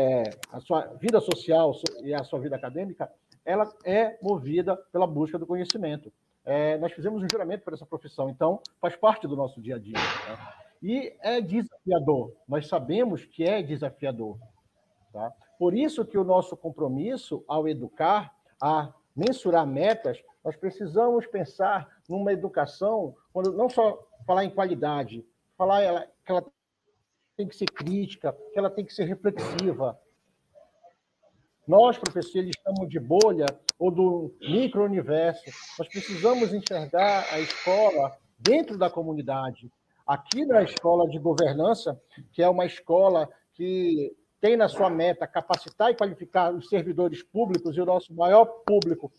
a sua vida social e a sua vida acadêmica, ela é movida pela busca do conhecimento. É, nós fizemos um juramento para essa profissão, então faz parte do nosso dia a dia, tá? E é desafiador, nós sabemos que é desafiador, tá? Por isso que o nosso compromisso ao educar, a mensurar metas, nós precisamos pensar numa educação, quando não só falar em qualidade, falar ela, que ela tem que ser crítica, que ela tem que ser reflexiva. Nós, professores, estamos de bolha ou do micro-universo. Nós precisamos enxergar a escola dentro da comunidade. Aqui na escola de governança, que é uma escola que tem na sua meta capacitar e qualificar os servidores públicos, e o nosso maior público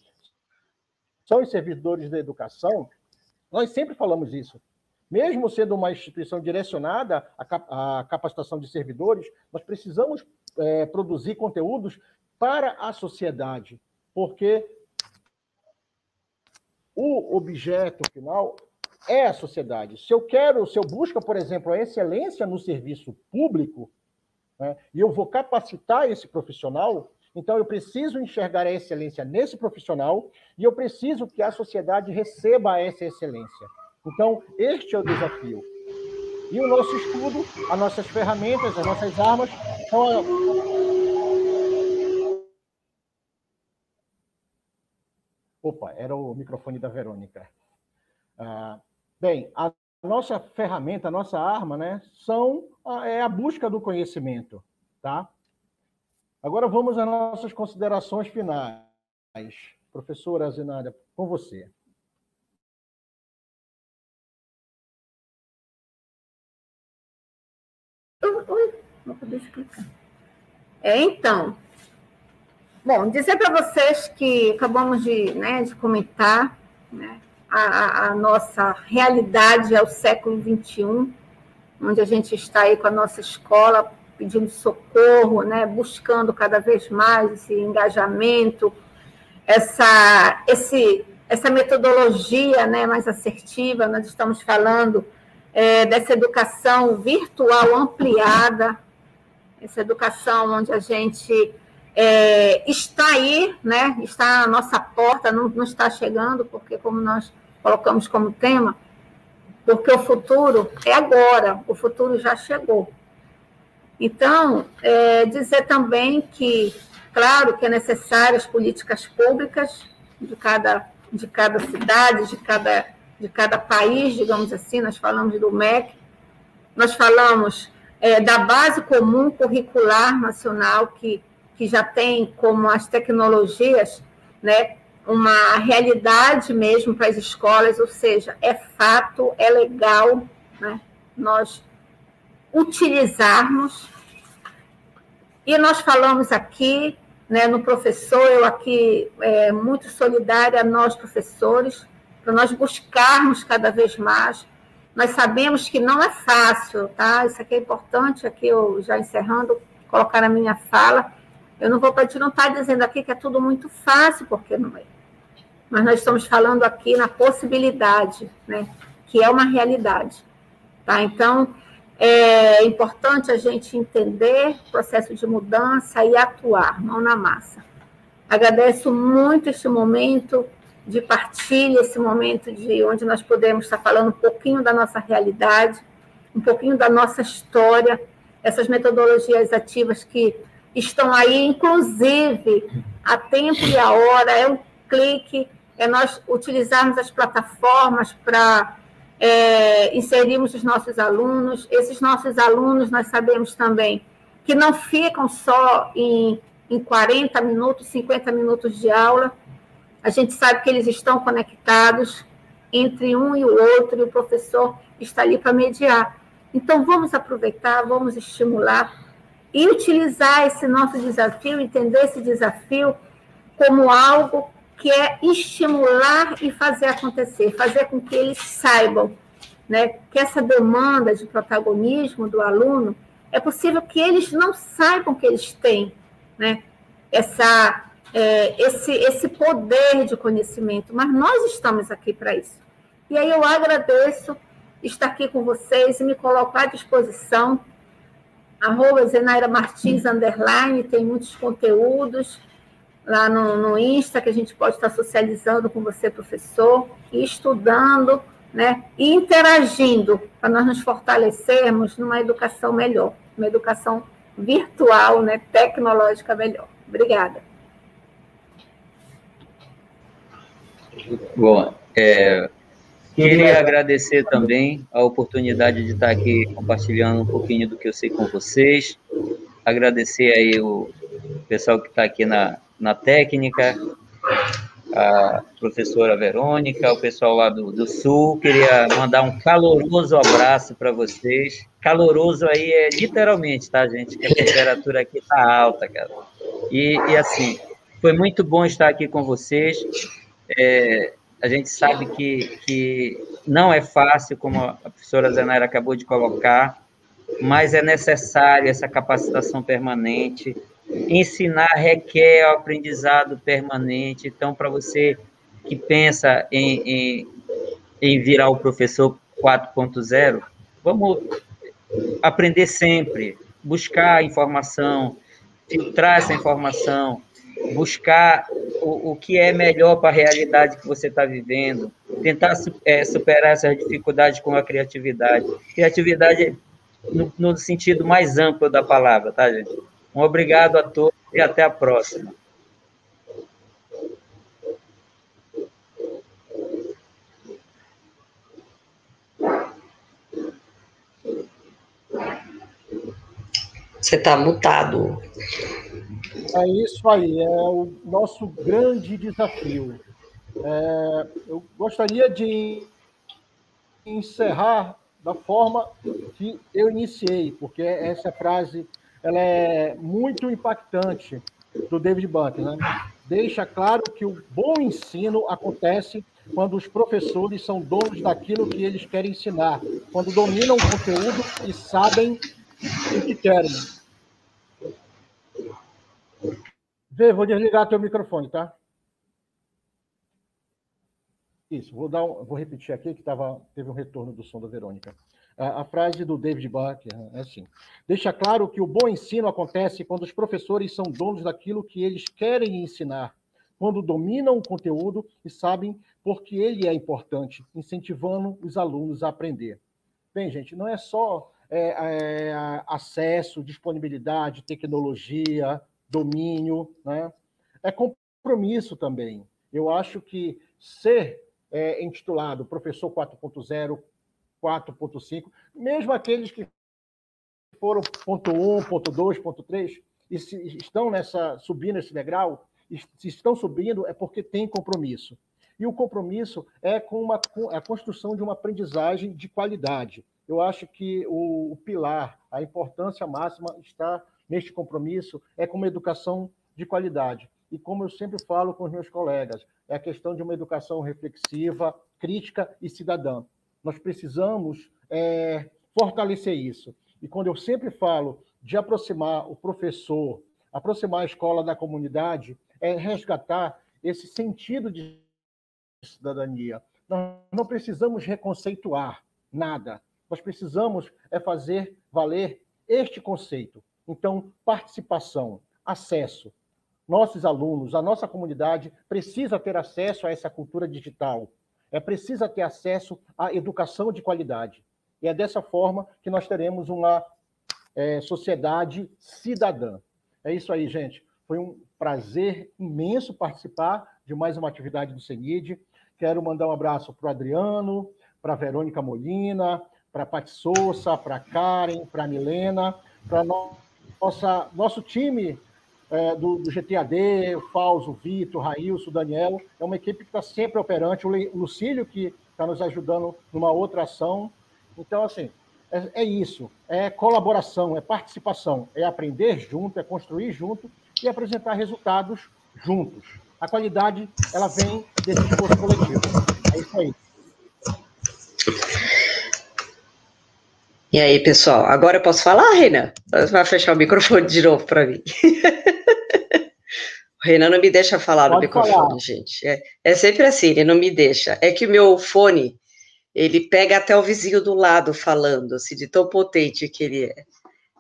são os servidores da educação, nós sempre falamos isso. Mesmo sendo uma instituição direcionada à capacitação de servidores, nós precisamos é, produzir conteúdos para a sociedade, porque o objeto final é a sociedade. Se eu quero, se eu busco, por exemplo, a excelência no serviço público, né, e eu vou capacitar esse profissional, então eu preciso enxergar a excelência nesse profissional e eu preciso que a sociedade receba essa excelência. Então, este é o desafio. E o nosso estudo, as nossas ferramentas, as nossas armas são a... Opa, era o microfone da Verônica. Ah, Bem, a nossa ferramenta, a nossa arma, né, são, é a busca do conhecimento, tá? Agora vamos às nossas considerações finais. Professora Zenaira, com você. Oi, não podia explicar. É, então, bom, dizer para vocês que acabamos de, né, de comentar, né, a, a nossa realidade é o século vinte e um, onde a gente está aí com a nossa escola pedindo socorro, né, buscando cada vez mais esse engajamento, essa, esse, essa metodologia, né, mais assertiva. Nós estamos falando é, dessa educação virtual ampliada, essa educação onde a gente... É, está aí, né? Está na nossa porta, não, não está chegando, porque como nós colocamos como tema, porque o futuro é agora, o futuro já chegou. Então, é, dizer também que, claro, que é necessário as políticas públicas de cada, de cada cidade, de cada, de cada país, digamos assim. Nós falamos do M E C, nós falamos é, da Base Comum Curricular Nacional, que que já tem como as tecnologias, né, uma realidade mesmo para as escolas, ou seja, é fato, é legal, né, nós utilizarmos. E nós falamos aqui, né, no professor, eu aqui é, muito solidária a nós, professores, para nós buscarmos cada vez mais. Nós sabemos que não é fácil, tá? Isso aqui é importante, aqui eu já encerrando, colocar a minha fala. Eu não vou partir, não está dizendo aqui que é tudo muito fácil, porque não é. Mas nós estamos falando aqui na possibilidade, né, que é uma realidade. Tá? Então, é importante a gente entender o processo de mudança e atuar, mão na massa. Agradeço muito este momento de partilha, esse momento de onde nós podemos estar falando um pouquinho da nossa realidade, um pouquinho da nossa história, essas metodologias ativas que estão aí, inclusive, a tempo e a hora, é um clique, é nós utilizarmos as plataformas para é, inserirmos os nossos alunos. Esses nossos alunos, nós sabemos também, que não ficam só em, em quarenta minutos, cinquenta minutos de aula. A gente sabe que eles estão conectados entre um e o outro, e o professor está ali para mediar. Então, vamos aproveitar, vamos estimular, e utilizar esse nosso desafio, entender esse desafio como algo que é estimular e fazer acontecer, fazer com que eles saibam, né, que essa demanda de protagonismo do aluno, é possível que eles não saibam que eles têm, né, essa, é, esse, esse poder de conhecimento, mas nós estamos aqui para isso. E aí eu agradeço estar aqui com vocês e me coloco à disposição. Arroba Zenaira Martins, underline, tem muitos conteúdos lá no, no Insta, que a gente pode estar socializando com você, professor, e estudando, né, e interagindo, para nós nos fortalecermos numa educação melhor, uma educação virtual, né, tecnológica melhor. Obrigada. Bom, é... Queria agradecer também a oportunidade de estar aqui compartilhando um pouquinho do que eu sei com vocês. Agradecer aí o pessoal que está aqui na, na técnica, a professora Verônica, o pessoal lá do, do Sul. Queria mandar um caloroso abraço para vocês. Caloroso aí é literalmente, tá, gente? Que a temperatura aqui está alta, cara. E, e assim, foi muito bom estar aqui com vocês. É... A gente sabe que, que não é fácil, como a professora Zenaira acabou de colocar, mas é necessário essa capacitação permanente. Ensinar requer o aprendizado permanente. Então, para você que pensa em, em, em virar o professor quatro ponto zero, vamos aprender sempre, buscar informação, filtrar essa informação, buscar o, o que é melhor para a realidade que você está vivendo, tentar é, superar essas dificuldades com a criatividade. Criatividade no, no sentido mais amplo da palavra, tá, gente? Um obrigado a todos e até a próxima. Você está mutado. É isso aí, é o nosso grande desafio. É, eu gostaria de encerrar da forma que eu iniciei, porque essa frase ela é muito impactante do David Buckingham, né? Deixa claro que o bom ensino acontece quando os professores são donos daquilo que eles querem ensinar, quando dominam o conteúdo e sabem o que querem. Vê, vou desligar teu microfone, tá? Isso, vou, dar um, vou repetir aqui, que tava, teve um retorno do som da Verônica. A, a frase do David Buckingham é assim: deixa claro que o bom ensino acontece quando os professores são donos daquilo que eles querem ensinar, quando dominam o conteúdo e sabem por que ele é importante, incentivando os alunos a aprender. Bem, gente, não é só é, é, acesso, disponibilidade, tecnologia, domínio, né? É compromisso também. Eu acho que ser É, intitulado Professor quatro ponto zero, quatro ponto cinco, mesmo aqueles que foram ponto um, ponto dois, ponto três, e se estão nessa, subindo esse degrau, se estão subindo, é porque tem compromisso. E o compromisso é com uma, a construção de uma aprendizagem de qualidade. Eu acho que o, o pilar, a importância máxima está neste compromisso, é com uma educação de qualidade. E como eu sempre falo com os meus colegas, é a questão de uma educação reflexiva, crítica e cidadã. Nós precisamos é, fortalecer isso. E quando eu sempre falo de aproximar o professor, aproximar a escola da comunidade, é resgatar esse sentido de cidadania. Nós não precisamos reconceituar nada. Nós precisamos é fazer valer este conceito. Então, participação, acesso. Nossos alunos, a nossa comunidade precisa ter acesso a essa cultura digital, é precisa ter acesso à educação de qualidade. E é dessa forma que nós teremos uma é, sociedade cidadã. É isso aí, gente. Foi um prazer imenso participar de mais uma atividade do CENID. Quero mandar um abraço para o Adriano, para a Verônica Molina, para a Paty Souza, para a Karen, para a Milena, para nossa nosso time do G T A D, o Fausto, o Vitor, o Railson, o Daniel, é uma equipe que está sempre operante, o Lucílio, que está nos ajudando numa outra ação. Então, assim, é, é isso, é colaboração, é participação, é aprender junto, é construir junto e apresentar resultados juntos. A qualidade, ela vem desse esforço coletivo. É isso aí. E aí, pessoal, agora eu posso falar, Reina? Vai fechar o microfone de novo para mim. O Renan não me deixa falar. Pode no microfone, falar. Gente. É, é sempre assim, ele não me deixa. É que o meu fone, ele pega até o vizinho do lado falando, assim, de tão potente que ele é.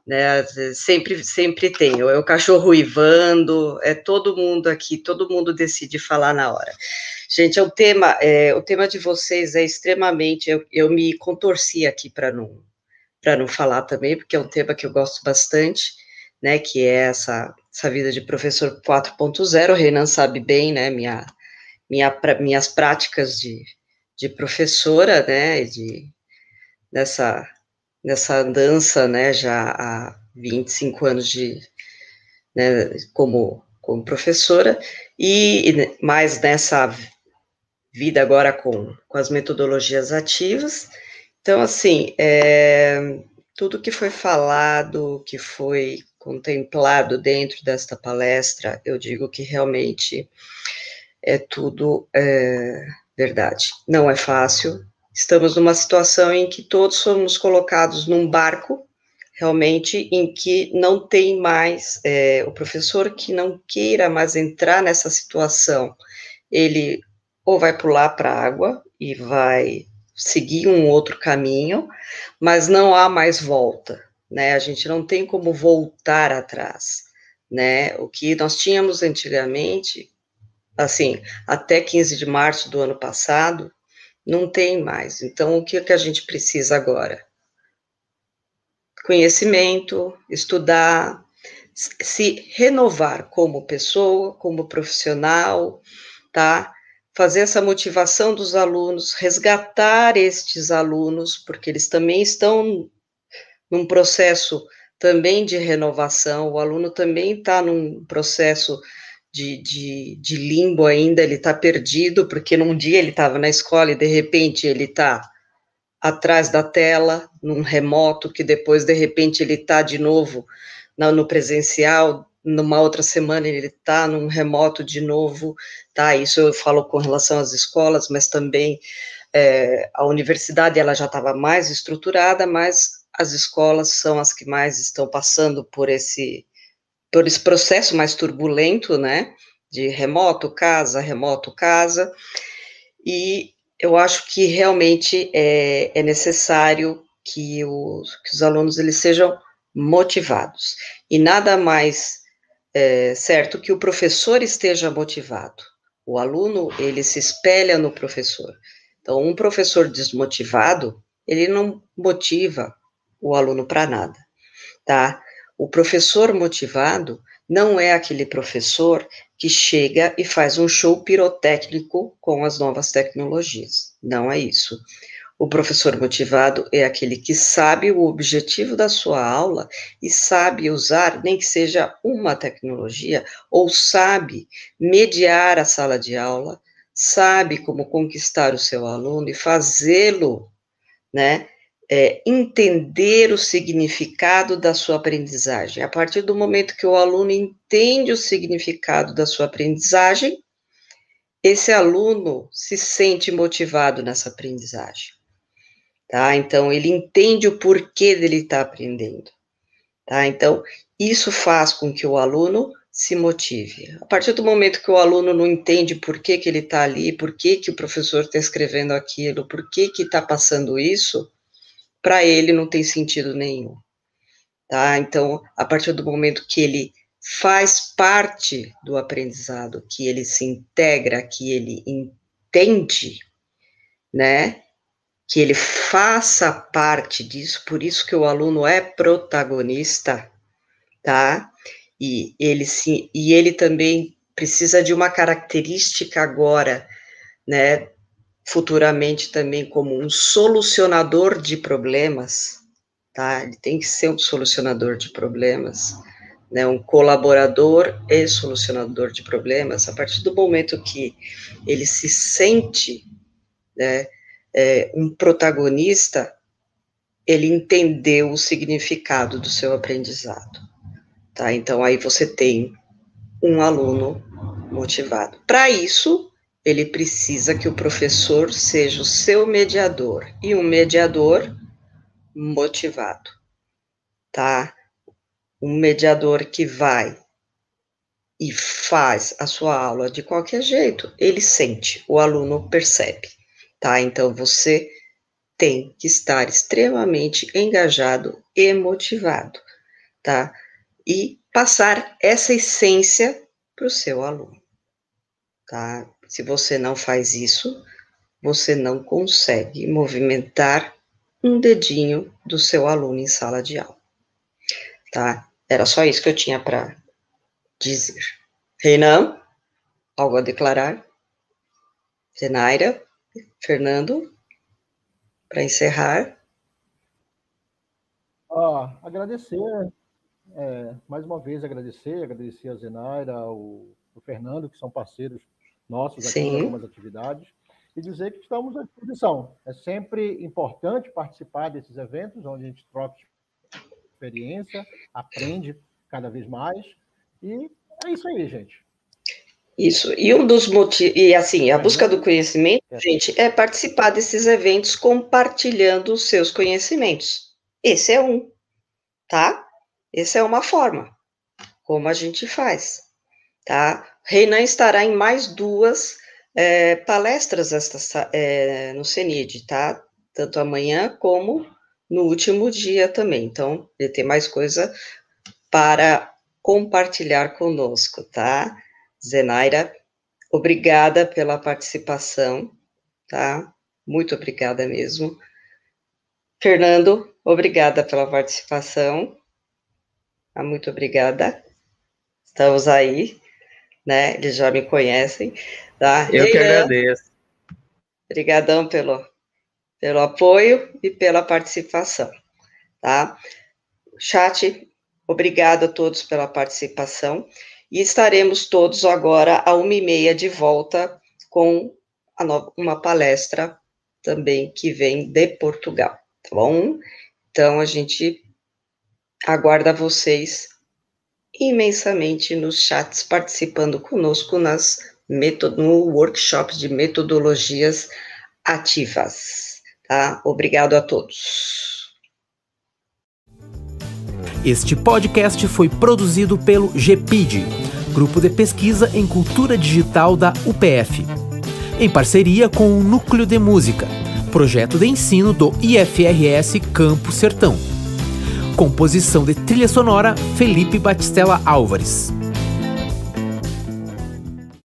Né? Sempre, sempre tem. É o cachorro uivando, é todo mundo aqui, todo mundo decide falar na hora. Gente, é o, tema, é, o tema de vocês é extremamente... Eu, eu me contorci aqui para não... para não falar também, porque é um tema que eu gosto bastante, né, que é essa, essa vida de professor quatro ponto zero, o Renan sabe bem, né, minha, minha, pra, minhas práticas de, de professora, né, de, nessa, nessa andança, né, já há vinte e cinco anos de, né, como, como professora, e mais nessa vida agora com, com as metodologias ativas. Então, assim, é, tudo que foi falado, que foi contemplado dentro desta palestra, eu digo que realmente é tudo é, verdade. Não é fácil, estamos numa situação em que todos somos colocados num barco, realmente, em que não tem mais, é, o professor que não queira mais entrar nessa situação, ele ou vai pular para a água e vai... seguir um outro caminho, mas não há mais volta, né, a gente não tem como voltar atrás, né, o que nós tínhamos antigamente, assim, até quinze de março do ano passado, não tem mais. Então, o que, que a gente precisa agora? Conhecimento, estudar, se renovar como pessoa, como profissional, tá? Fazer essa motivação dos alunos, resgatar estes alunos, porque eles também estão num processo também de renovação, o aluno também está num processo de, de, de limbo ainda, ele está perdido, porque num dia ele estava na escola e de repente ele está atrás da tela, num remoto, que depois de repente ele está de novo na, no presencial, numa outra semana ele está num remoto de novo, tá? Isso eu falo com relação às escolas, mas também é, a universidade ela já estava mais estruturada, mas as escolas são as que mais estão passando por esse, por esse processo mais turbulento, né, de remoto, casa, remoto, casa, e eu acho que realmente é, é necessário que os, que os alunos eles sejam motivados, e nada mais é, certo que o professor esteja motivado, o aluno, ele se espelha no professor, então um professor desmotivado, ele não motiva o aluno para nada, tá? O professor motivado não é aquele professor que chega e faz um show pirotécnico com as novas tecnologias, não é isso. O professor motivado é aquele que sabe o objetivo da sua aula e sabe usar, nem que seja uma tecnologia, ou sabe mediar a sala de aula, sabe como conquistar o seu aluno e fazê-lo, né, É, entender o significado da sua aprendizagem. A partir do momento que o aluno entende o significado da sua aprendizagem, esse aluno se sente motivado nessa aprendizagem, tá? Então, ele entende o porquê dele estar aprendendo, tá? Então, isso faz com que o aluno se motive. A partir do momento que o aluno não entende por que que ele está ali, por que que o professor está escrevendo aquilo, por que que está passando isso, para ele não tem sentido nenhum, tá? Então, a partir do momento que ele faz parte do aprendizado, que ele se integra, que ele entende, né? Que ele faça parte disso, por isso que o aluno é protagonista, tá? E ele, se, e ele também precisa de uma característica agora, né? Futuramente também como um solucionador de problemas, tá? Ele tem que ser um solucionador de problemas, né? Um colaborador e solucionador de problemas. A partir do momento que ele se sente, né, é, um protagonista, ele entendeu o significado do seu aprendizado, tá? Então, aí você tem um aluno motivado. Para isso, ele precisa que o professor seja o seu mediador, e um mediador motivado, tá? Um mediador que vai e faz a sua aula de qualquer jeito, ele sente, o aluno percebe, tá? Então, você tem que estar extremamente engajado e motivado, tá? E passar essa essência para o seu aluno, tá? Se você não faz isso, você não consegue movimentar um dedinho do seu aluno em sala de aula, tá? Era só isso que eu tinha para dizer. Renan, algo a declarar? Zenaira, Fernando, para encerrar. Ah, agradecer, é, mais uma vez agradecer, agradecer a Zenaira, o, o Fernando, que são parceiros nossos aqui em algumas atividades, e dizer que estamos à disposição. É sempre importante participar desses eventos, onde a gente troca experiência, aprende cada vez mais, e é isso aí, gente. Isso, e um dos motivos, e assim, a busca do conhecimento, gente, é participar desses eventos compartilhando os seus conhecimentos. Esse é um, tá? Essa é uma forma, como a gente faz, tá? Renan estará em mais duas é, palestras esta, é, no CENID, tá? Tanto amanhã como no último dia também. Então, ele tem mais coisa para compartilhar conosco, tá? Zenaira, obrigada pela participação, tá? Muito obrigada mesmo. Fernando, obrigada pela participação. Ah, muito obrigada. Estamos aí, né? Eles já me conhecem, tá? Eu Renan, que agradeço. Obrigadão pelo, pelo apoio e pela participação, tá? chat, obrigado a todos pela participação, e estaremos todos agora à uma e meia de volta com a no- uma palestra também que vem de Portugal, tá bom? Então, a gente aguarda vocês imensamente nos chats, participando conosco nas meto- no workshop de metodologias ativas, tá? Obrigado a todos. Este podcast foi produzido pelo GEPID, Grupo de Pesquisa em Cultura Digital da U P F, em parceria com o Núcleo de Música, projeto de ensino do I F R S Campo Sertão. Composição de trilha sonora, Felipe Batistela Álvares.